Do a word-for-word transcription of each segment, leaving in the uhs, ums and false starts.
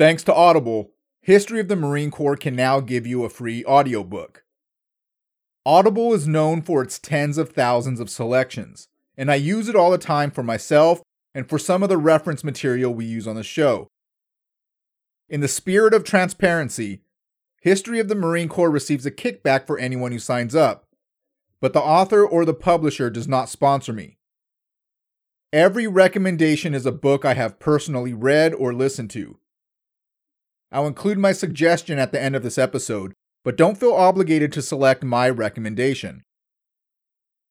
Thanks to Audible, History of the Marine Corps can now give you a free audiobook. Audible is known for its tens of thousands of selections, and I use it all the time for myself and for some of the reference material we use on the show. In the spirit of transparency, History of the Marine Corps receives a kickback for anyone who signs up, but the author or the publisher does not sponsor me. Every recommendation is a book I have personally read or listened to. I'll include my suggestion at the end of this episode, but don't feel obligated to select my recommendation.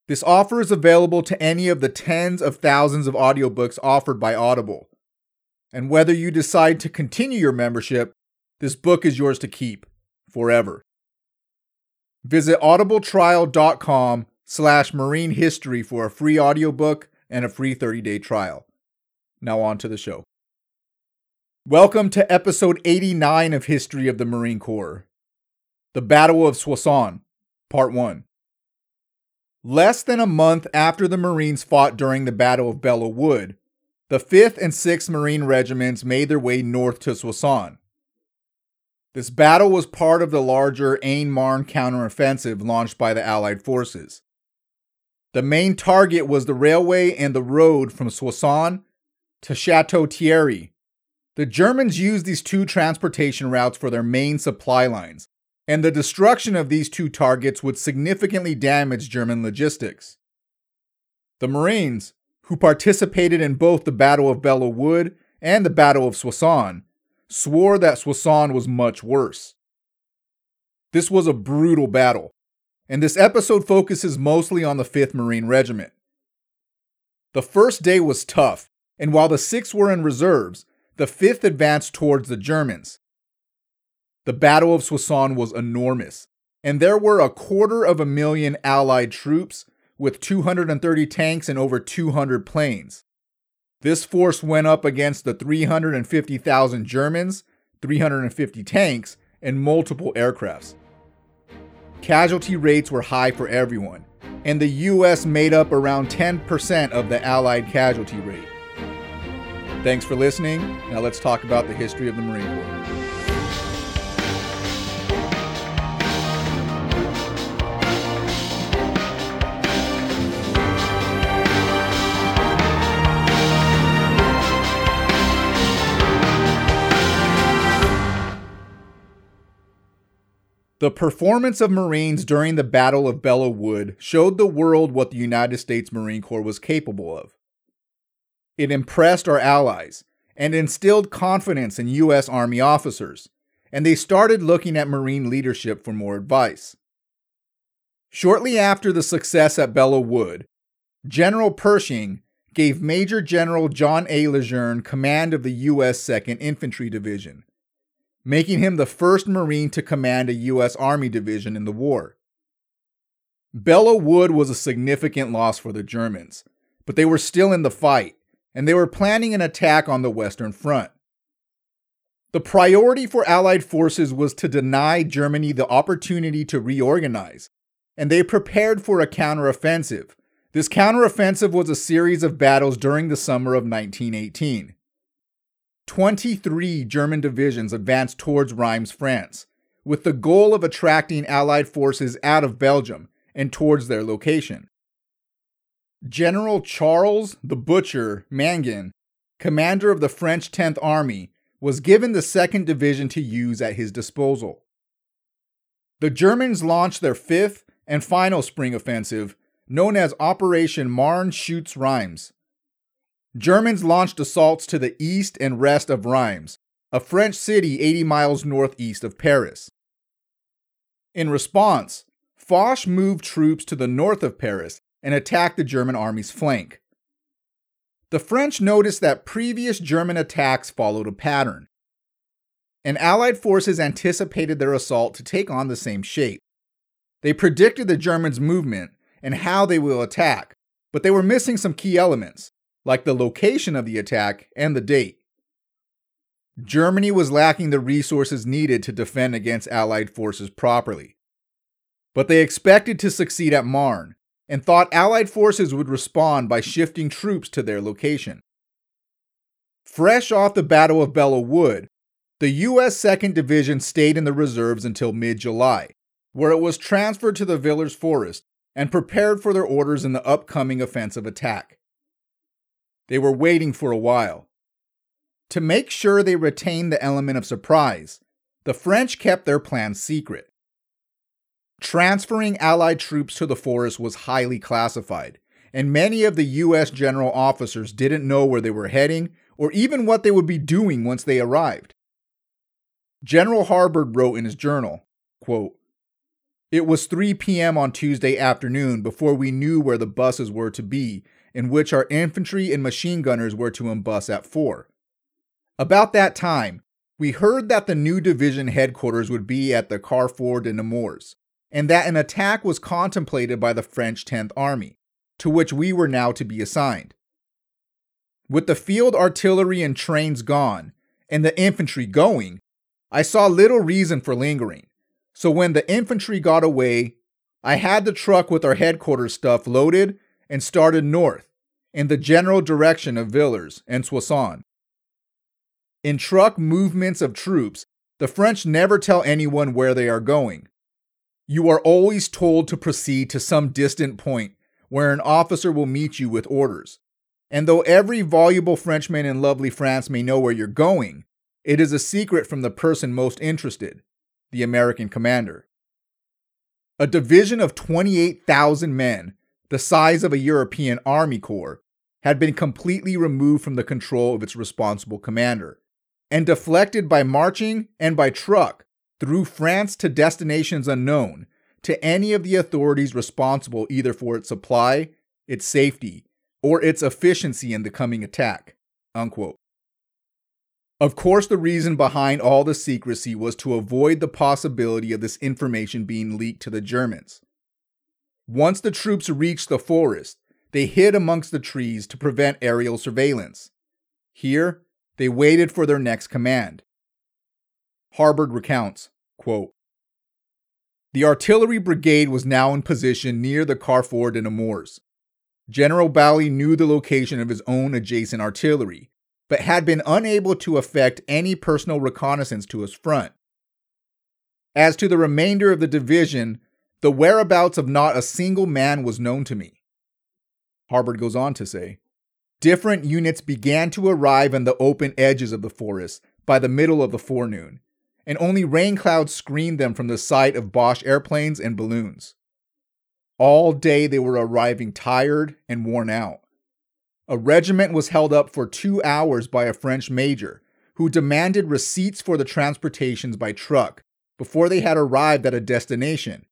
This offer is available to any of the tens of thousands of audiobooks offered by Audible. And whether you decide to continue your membership, this book is yours to keep forever. Visit audibletrial.com slash marine history for a free audiobook and a free thirty-day trial. Now on to the show. Welcome to episode eighty-nine of History of the Marine Corps, The Battle of Soissons, Part one. Less than a month after the Marines fought during the Battle of Belleau Wood, the fifth and sixth Marine regiments made their way north to Soissons. This battle was part of the larger Aisne-Marne counteroffensive launched by the Allied forces. The main target was the railway and the road from Soissons to Chateau Thierry. The Germans used these two transportation routes for their main supply lines, and the destruction of these two targets would significantly damage German logistics. The Marines, who participated in both the Battle of Belleau Wood and the Battle of Soissons, swore that Soissons was much worse. This was a brutal battle, and this episode focuses mostly on the fifth Marine Regiment. The first day was tough, and while the sixth were in reserves, the fifth advanced towards the Germans. The Battle of Soissons was enormous, and there were a quarter of a million Allied troops with two hundred thirty tanks and over two hundred planes. This force went up against the three hundred fifty thousand Germans, three hundred fifty tanks, and multiple aircrafts. Casualty rates were high for everyone, and the U S made up around ten percent of the Allied casualty rate. Thanks for listening. Now let's talk about the history of the Marine Corps. The performance of Marines during the Battle of Belleau Wood showed the world what the United States Marine Corps was capable of. It impressed our allies and instilled confidence in U S Army officers, and they started looking at Marine leadership for more advice. Shortly after the success at Belleau Wood, General Pershing gave Major General John A. Lejeune command of the U S second Infantry Division, making him the first Marine to command a U S Army division in the war. Belleau Wood was a significant loss for the Germans, but they were still in the fight, and they were planning an attack on the Western Front. The priority for Allied forces was to deny Germany the opportunity to reorganize, and they prepared for a counteroffensive. This counteroffensive was a series of battles during the summer of nineteen eighteen. twenty-three German divisions advanced towards Reims, France, with the goal of attracting Allied forces out of Belgium and towards their location. General Charles the Butcher Mangin, commander of the French tenth Army, was given the second Division to use at his disposal. The Germans launched their fifth and final spring offensive, known as Operation Marne Schutz Reims. Germans launched assaults to the east and west of Reims, a French city eighty miles northeast of Paris. In response, Foch moved troops to the north of Paris and attacked the German army's flank. The French noticed that previous German attacks followed a pattern, and Allied forces anticipated their assault to take on the same shape. They predicted the Germans' movement and how they will attack, but they were missing some key elements, like the location of the attack and the date. Germany was lacking the resources needed to defend against Allied forces properly, but they expected to succeed at Marne, and thought Allied forces would respond by shifting troops to their location. Fresh off the Battle of Belleau Wood, The U S second Division stayed in the reserves until mid-July, where it was transferred to the Villers Forest and prepared for their orders in the upcoming offensive attack. They were waiting for a while. To make sure they retained the element of surprise, the French kept their plan secret. Transferring Allied troops to the forest was highly classified, and many of the U S general officers didn't know where they were heading or even what they would be doing once they arrived. General Harbord wrote in his journal, quote, "It was three p.m. on Tuesday afternoon before we knew where the buses were to be, in which our infantry and machine gunners were to emboss at four. About that time, we heard that the new division headquarters would be at the Carrefour de Nemours, and that an attack was contemplated by the French tenth Army, to which we were now to be assigned. With the field artillery and trains gone, and the infantry going, I saw little reason for lingering, so when the infantry got away, I had the truck with our headquarters stuff loaded and started north, in the general direction of Villers and Soissons. In truck movements of troops, the French never tell anyone where they are going. You are always told to proceed to some distant point where an officer will meet you with orders. And though every voluble Frenchman in lovely France may know where you're going, it is a secret from the person most interested, the American commander. A division of twenty-eight thousand men, the size of a European army corps, had been completely removed from the control of its responsible commander, and deflected by marching and by truck through France to destinations unknown to any of the authorities responsible either for its supply, its safety, or its efficiency in the coming attack." Unquote. Of course, the reason behind all the secrecy was to avoid the possibility of this information being leaked to the Germans. Once the troops reached the forest, they hid amongst the trees to prevent aerial surveillance. Here, they waited for their next command. Harbord recounts, quote, "The artillery brigade was now in position near the Carrefour de Nemours. General Bally knew the location of his own adjacent artillery, but had been unable to effect any personal reconnaissance to his front. As to the remainder of the division, the whereabouts of not a single man was known to me." Harbord goes on to say, "Different units began to arrive in the open edges of the forest by the middle of the forenoon, and only rain clouds screened them from the sight of Bosch airplanes and balloons. All day they were arriving tired and worn out. A regiment was held up for two hours by a French major, who demanded receipts for the transportations by truck before they had arrived at a destination,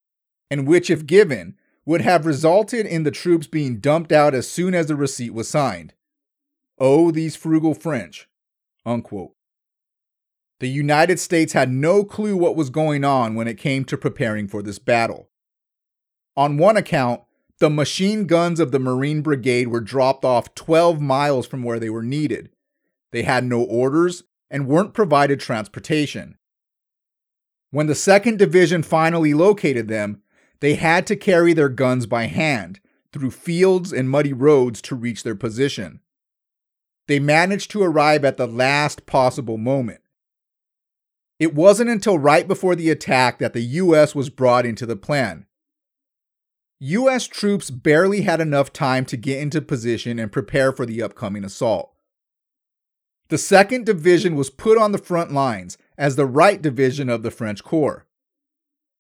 and which, if given, would have resulted in the troops being dumped out as soon as the receipt was signed. Oh, these frugal French." Unquote. The United States had no clue what was going on when it came to preparing for this battle. On one account, the machine guns of the Marine Brigade were dropped off twelve miles from where they were needed. They had no orders and weren't provided transportation. When the second Division finally located them, they had to carry their guns by hand through fields and muddy roads to reach their position. They managed to arrive at the last possible moment. It wasn't until right before the attack that the U S was brought into the plan. U S troops barely had enough time to get into position and prepare for the upcoming assault. The second Division was put on the front lines as the right division of the French Corps.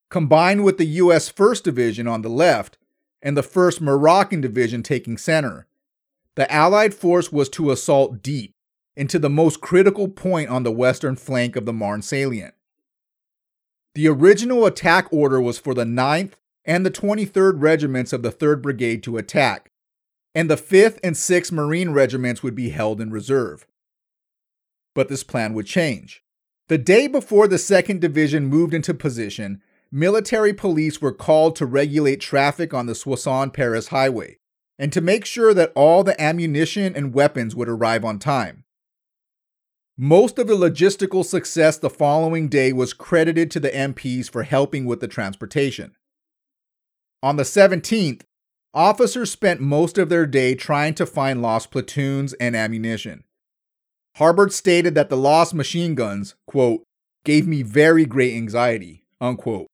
Combined with the U S first Division on the left and the first Moroccan Division taking center, the Allied force was to assault deep into the most critical point on the western flank of the Marne salient. The original attack order was for the ninth and the twenty-third regiments of the third Brigade to attack, and the fifth and sixth Marine regiments would be held in reserve. But this plan would change. The day before the second Division moved into position, military police were called to regulate traffic on the Soissons-Paris highway, and to make sure that all the ammunition and weapons would arrive on time. Most of the logistical success the following day was credited to the M Ps for helping with the transportation. On the seventeenth, officers spent most of their day trying to find lost platoons and ammunition. Harbert stated that the lost machine guns, quote, gave me very great anxiety, unquote.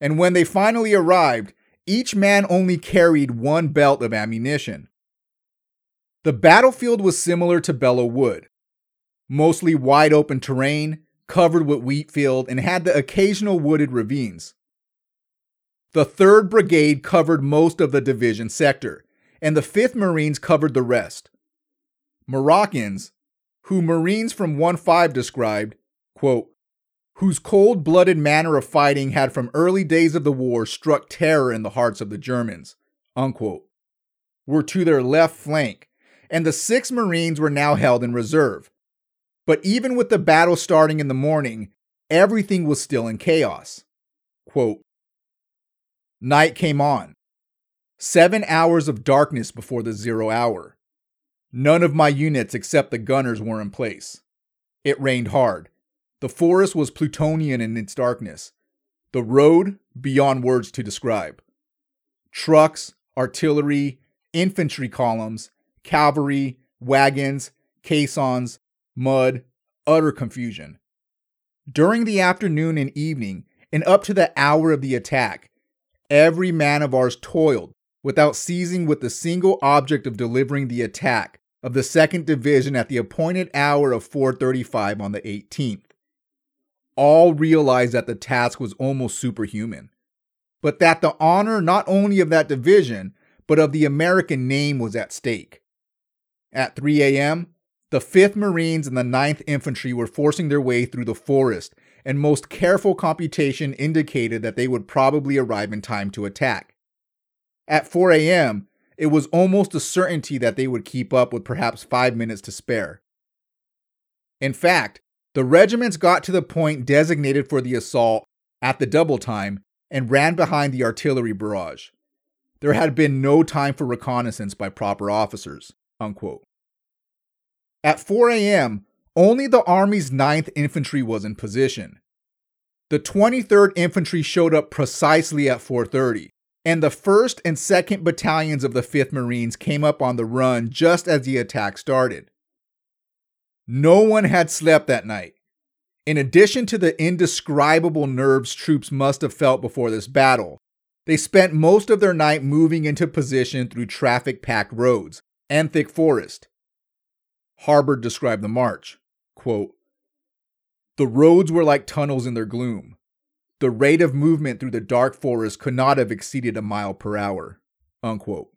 And when they finally arrived, each man only carried one belt of ammunition. The battlefield was similar to Belleau Wood, mostly wide open terrain, covered with wheat field, and had the occasional wooded ravines. The third Brigade covered most of the division sector, and the fifth Marines covered the rest. Moroccans, who Marines from one five described, quote, whose cold-blooded manner of fighting had from early days of the war struck terror in the hearts of the Germans, unquote, were to their left flank, and the six Marines were now held in reserve. But even with the battle starting in the morning, everything was still in chaos. Quote, night came on. Seven hours of darkness before the zero hour. None of my units except the gunners were in place. It rained hard. The forest was Plutonian in its darkness. The road, beyond words to describe. Trucks, artillery, infantry columns, cavalry, wagons, caissons, mud, utter confusion. During the afternoon and evening, and up to the hour of the attack, every man of ours toiled without ceasing with the single object of delivering the attack of the second Division at the appointed hour of four thirty-five on the eighteenth. All realized that the task was almost superhuman, but that the honor not only of that division, but of the American name was at stake. At three a.m., the fifth Marines and the ninth Infantry were forcing their way through the forest, and most careful computation indicated that they would probably arrive in time to attack. At four a.m., it was almost a certainty that they would keep up with perhaps five minutes to spare. In fact, the regiments got to the point designated for the assault at the double time and ran behind the artillery barrage. There had been no time for reconnaissance by proper officers, unquote. At four a.m., only the Army's ninth Infantry was in position. The twenty-third Infantry showed up precisely at four thirty, and the first and second Battalions of the fifth Marines came up on the run just as the attack started. No one had slept that night. In addition to the indescribable nerves troops must have felt before this battle, they spent most of their night moving into position through traffic-packed roads and thick forest. Harbert described the march, quote, the roads were like tunnels in their gloom. The rate of movement through the dark forest could not have exceeded a mile per hour, unquote.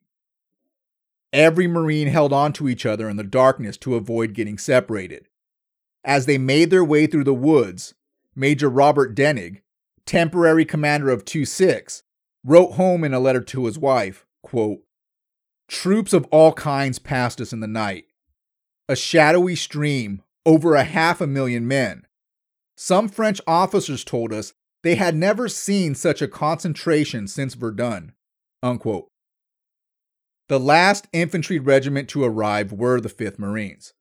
Every Marine held on to each other in the darkness to avoid getting separated. As they made their way through the woods, Major Robert Denig, temporary commander of two six, wrote home in a letter to his wife, quote, troops of all kinds passed us in the night. A shadowy stream, over a half a million men. Some French officers told us they had never seen such a concentration since Verdun, unquote. The last infantry regiment to arrive were the fifth Marines.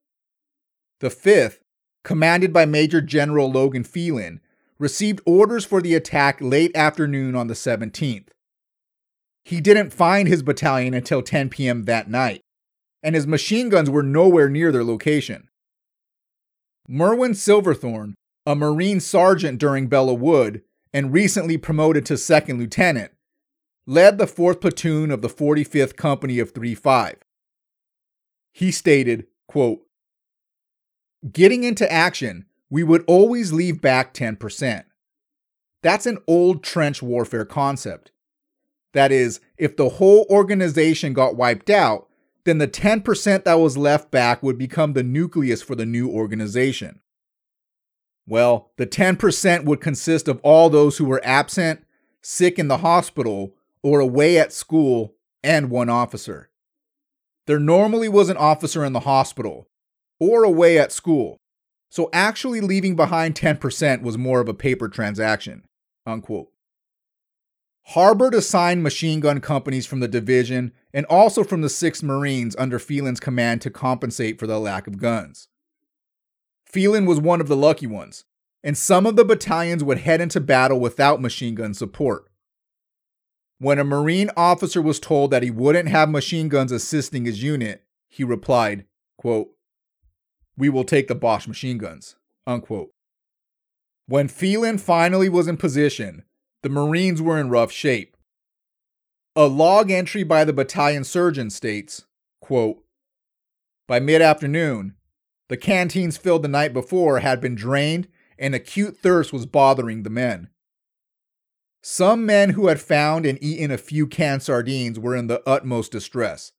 The fifth, commanded by Major General Logan Phelan, received orders for the attack late afternoon on the seventeenth. He didn't find his battalion until ten p.m. that night, and his machine guns were nowhere near their location. Merwin Silverthorne, a Marine sergeant during Belleau Wood and recently promoted to second lieutenant, led the fourth Platoon of the forty-fifth Company of three five. He stated, quote, getting into action, we would always leave back ten percent. That's an old trench warfare concept. That is, if the whole organization got wiped out, then the ten percent that was left back would become the nucleus for the new organization. Well, the ten percent would consist of all those who were absent, sick in the hospital, or away at school, and one officer. There normally was an officer in the hospital, or away at school, so actually leaving behind ten percent was more of a paper transaction, unquote. Harbert assigned machine gun companies from the division and also from the sixth Marines under Phelan's command to compensate for the lack of guns. Phelan was one of the lucky ones, and some of the battalions would head into battle without machine gun support. When a Marine officer was told that he wouldn't have machine guns assisting his unit, he replied, quote, We will take the Bosch machine guns," unquote. When Phelan finally was in position, the Marines were in rough shape. A log entry by the battalion surgeon states, quote, "By mid-afternoon, the canteens filled the night before had been drained and acute thirst was bothering the men. Some men who had found and eaten a few canned sardines were in the utmost distress.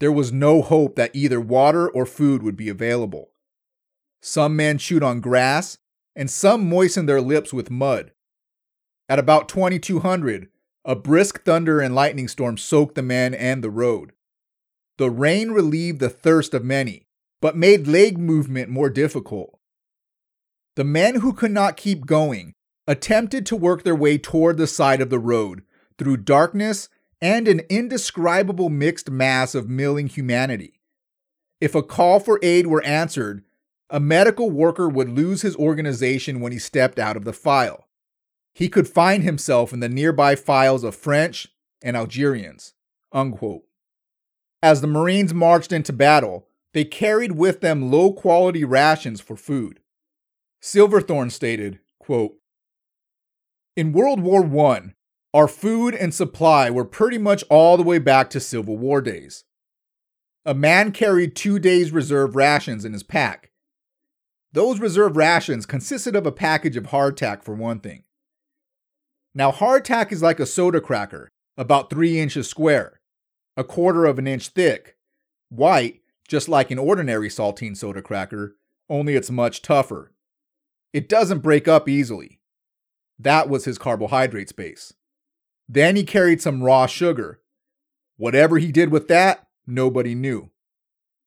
There was no hope that either water or food would be available. Some men chewed on grass, and some moistened their lips with mud. At about twenty-two hundred, a brisk thunder and lightning storm soaked the men and the road. The rain relieved the thirst of many, but made leg movement more difficult. The men who could not keep going attempted to work their way toward the side of the road through darkness and an indescribable mixed mass of milling humanity. If a call for aid were answered, a medical worker would lose his organization when he stepped out of the file. He could find himself in the nearby files of French and Algerians," unquote. As the Marines marched into battle, they carried with them low-quality rations for food. Silverthorne stated, quote, "In World War One, our food and supply were pretty much all the way back to Civil War days. A man carried two days' reserve rations in his pack. Those reserve rations consisted of a package of hardtack for one thing. Now hardtack is like a soda cracker, about three inches square, a quarter of an inch thick, white, just like an ordinary saltine soda cracker, only it's much tougher. It doesn't break up easily. That was his carbohydrate base. Then he carried some raw sugar. Whatever he did with that, nobody knew.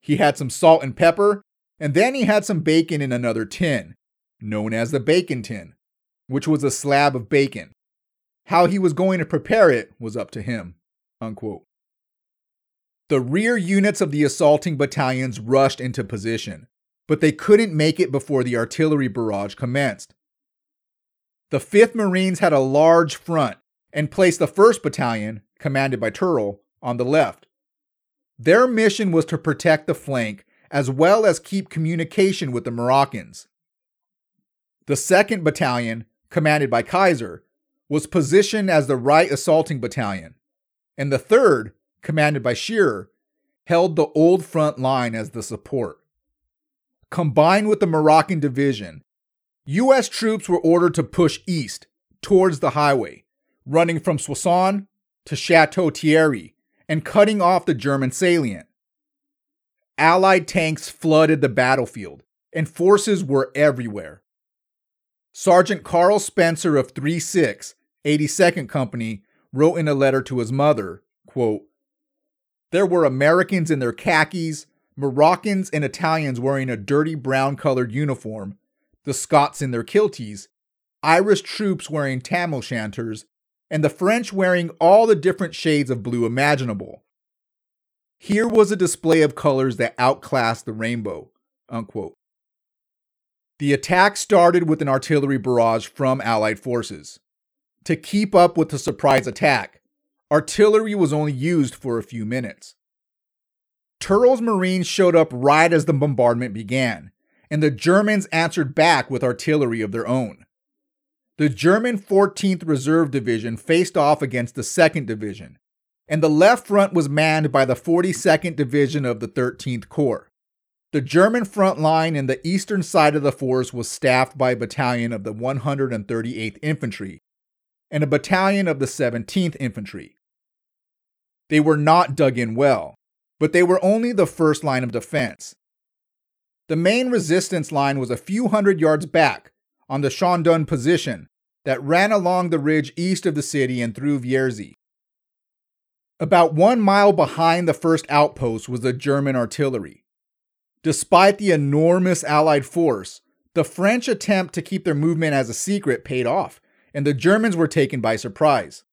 He had some salt and pepper, and then he had some bacon in another tin, known as the bacon tin, which was a slab of bacon. How he was going to prepare it was up to him," unquote. The rear units of the assaulting battalions rushed into position, but they couldn't make it before the artillery barrage commenced. The fifth Marines had a large front and placed the first Battalion, commanded by Turrell, on the left. Their mission was to protect the flank as well as keep communication with the Moroccans. The second Battalion, commanded by Kaiser, was positioned as the right assaulting battalion, and the third, commanded by Shearer, held the old front line as the support. Combined with the Moroccan division, U S troops were ordered to push east towards the highway, running from Soissons to Chateau Thierry and cutting off the German salient. Allied tanks flooded the battlefield, and forces were everywhere. Sergeant Carl Spencer of three six, eighty-second Company, wrote in a letter to his mother, quote, "There were Americans in their khakis, Moroccans and Italians wearing a dirty brown-colored uniform, the Scots in their kilties, Irish troops wearing tam o' shanters, and the French wearing all the different shades of blue imaginable. Here was a display of colors that outclassed the rainbow," unquote. The attack started with an artillery barrage from Allied forces. To keep up with the surprise attack, artillery was only used for a few minutes. Turrell's Marines showed up right as the bombardment began, and the Germans answered back with artillery of their own. The German fourteenth Reserve Division faced off against the second Division, and the left front was manned by the forty-second Division of the thirteenth Corps. The German front line in the eastern side of the force was staffed by a battalion of the one hundred thirty-eighth Infantry and a battalion of the seventeenth Infantry. They were not dug in well, but they were only the first line of defense. The main resistance line was a few hundred yards back, on the Chandon position, that ran along the ridge east of the city and through Vierzy. About one mile behind the first outpost was the German artillery. Despite the enormous Allied force, the French attempt to keep their movement as a secret paid off, and the Germans were taken by surprise.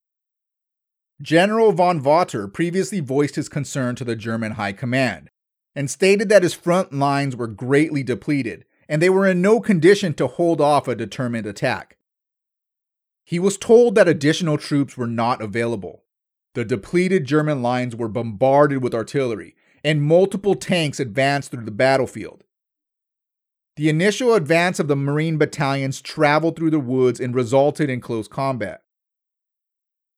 General von Watter previously voiced his concern to the German High Command, and stated that his front lines were greatly depleted, and they were in no condition to hold off a determined attack. He was told that additional troops were not available. The depleted German lines were bombarded with artillery, and multiple tanks advanced through the battlefield, The initial advance of the Marine battalions traveled through the woods and resulted in close combat.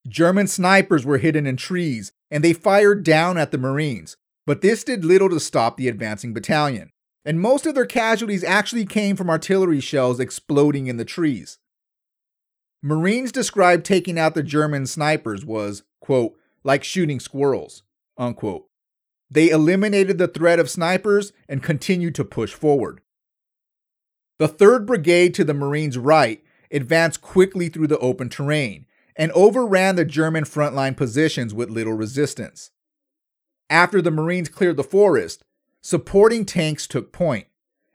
German snipers were hidden in trees, and they fired down at the Marines, but this did little to stop the advancing battalion, and most of their casualties actually came from artillery shells exploding in the trees. Marines described taking out the German snipers was, quote, like shooting squirrels, unquote. They eliminated the threat of snipers and continued to push forward. The third Brigade to the Marines' right advanced quickly through the open terrain and overran the German frontline positions with little resistance. After the Marines cleared the forest, supporting tanks took point,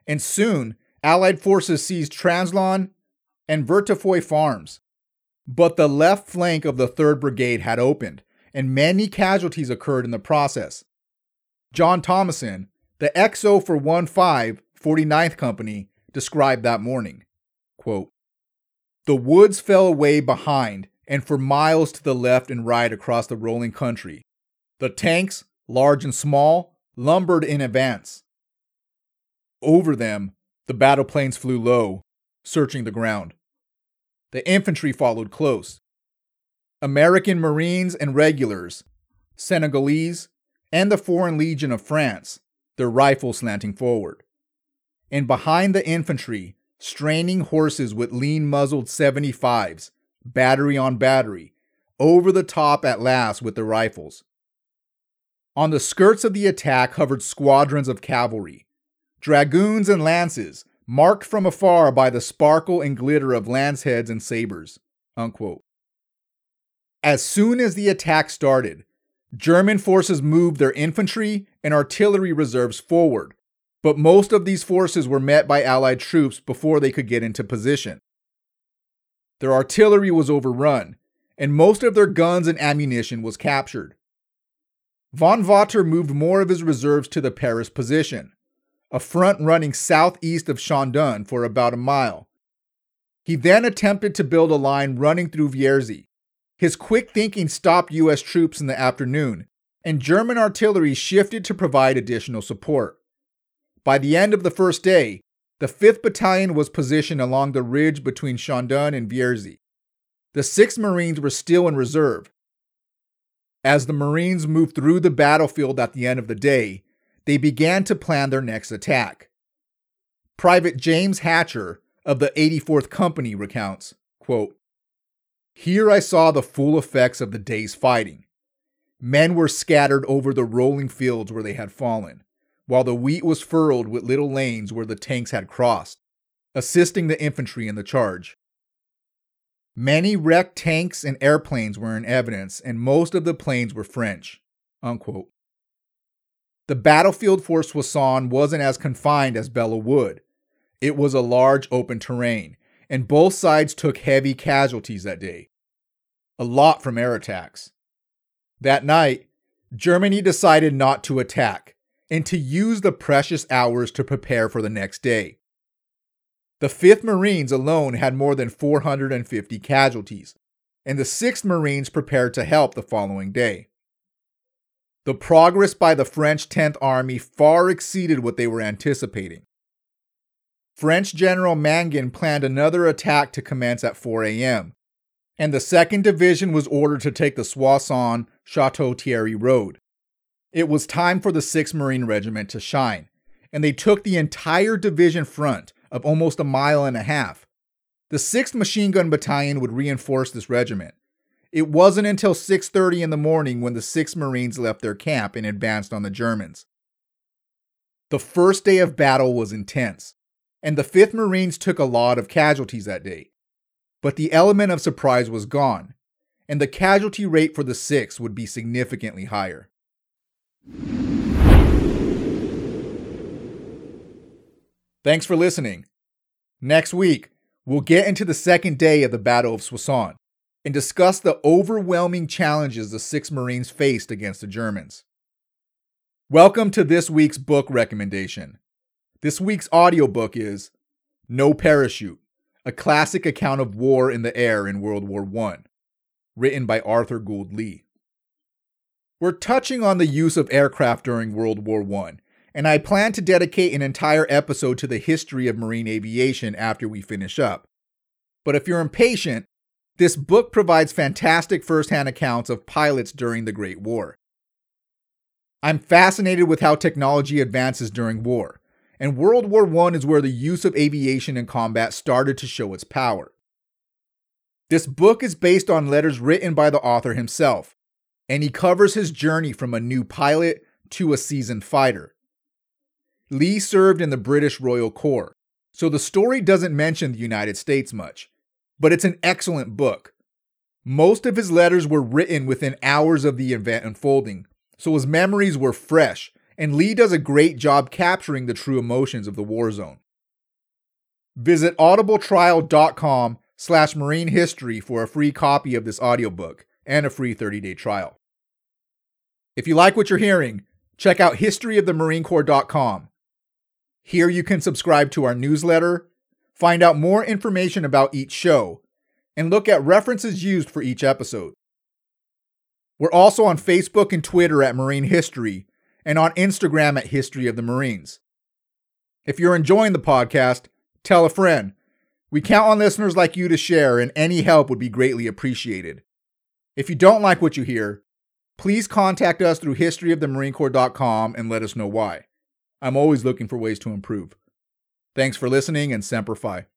and soon Allied forces seized Translon and Vertefoy farms. But the left flank of the third Brigade had opened, and many casualties occurred in the process. John Thomason, the X O for one five, forty-ninth Company, described that morning, quote, the woods fell away behind and for miles to the left and right across the rolling country. The tanks, large and small, lumbered in advance. Over them, the battle planes flew low, searching the ground. The infantry followed close. American Marines and regulars, Senegalese, and the Foreign Legion of France, their rifles slanting forward. And behind the infantry, straining horses with lean-muzzled seventy-fives, battery on battery, over the top at last with their rifles. On the skirts of the attack hovered squadrons of cavalry, dragoons and lances, marked from afar by the sparkle and glitter of lance heads and sabers, unquote. As soon as the attack started, German forces moved their infantry and artillery reserves forward, but most of these forces were met by Allied troops before they could get into position. Their artillery was overrun, and most of their guns and ammunition was captured. Von Watter moved more of his reserves to the Paris position, a front running southeast of Chandon for about a mile. He then attempted to build a line running through Vierzy. His quick thinking stopped U S troops in the afternoon, and German artillery shifted to provide additional support. By the end of the first day, the fifth Battalion was positioned along the ridge between Chandon and Vierzy. The sixth Marines were still in reserve. As the Marines moved through the battlefield at the end of the day, they began to plan their next attack. Private James Hatcher of the eighty-fourth Company recounts, quote, here I saw the full effects of the day's fighting. Men were scattered over the rolling fields where they had fallen, while the wheat was furrowed with little lanes where the tanks had crossed, assisting the infantry in the charge. Many wrecked tanks and airplanes were in evidence, and most of the planes were French, unquote. The battlefield for Soissons wasn't as confined as Belleau Wood. It was a large open terrain, and both sides took heavy casualties that day. A lot from air attacks. That night, Germany decided not to attack, and to use the precious hours to prepare for the next day. The fifth Marines alone had more than four hundred fifty casualties, and the sixth Marines prepared to help the following day. The progress by the French tenth Army far exceeded what they were anticipating. French General Mangin planned another attack to commence at four a.m., and the second Division was ordered to take the Soissons Chateau Thierry road. It was time for the sixth Marine Regiment to shine, and they took the entire division front of almost a mile and a half. The sixth Machine Gun Battalion would reinforce this regiment. It wasn't until six thirty in the morning when the sixth Marines left their camp and advanced on the Germans. The first day of battle was intense, and the fifth Marines took a lot of casualties that day. But the element of surprise was gone, and the casualty rate for the sixth would be significantly higher. Thanks for listening. Next week, we'll get into the second day of the Battle of Soissons and discuss the overwhelming challenges the sixth Marines faced against the Germans. Welcome to this week's book recommendation. This week's audiobook is No Parachute, a classic account of war in the air in World War One, written by Arthur Gould Lee. We're touching on the use of aircraft during World War One and I plan to dedicate an entire episode to the history of marine aviation after we finish up. But if you're impatient, this book provides fantastic first-hand accounts of pilots during the Great War. I'm fascinated with how technology advances during war, and World War One is where the use of aviation in combat started to show its power. This book is based on letters written by the author himself, and he covers his journey from a new pilot to a seasoned fighter. Lee served in the British Royal Corps, so the story doesn't mention the United States much. But it's an excellent book. Most of his letters were written within hours of the event unfolding, so his memories were fresh, and Lee does a great job capturing the true emotions of the war zone. Visit audibletrial.com slash marine history for a free copy of this audiobook and a free thirty-day trial. If you like what you're hearing, check out history of the marine corps dot com. Here you can subscribe to our newsletter, find out more information about each show, and look at references used for each episode. We're also on Facebook and Twitter at Marine History, and on Instagram at History of the Marines. If you're enjoying the podcast, tell a friend. We count on listeners like you to share, and any help would be greatly appreciated. If you don't like what you hear, please contact us through history of the marine corps dot com and let us know why. I'm always looking for ways to improve. Thanks for listening, and Semper Fi.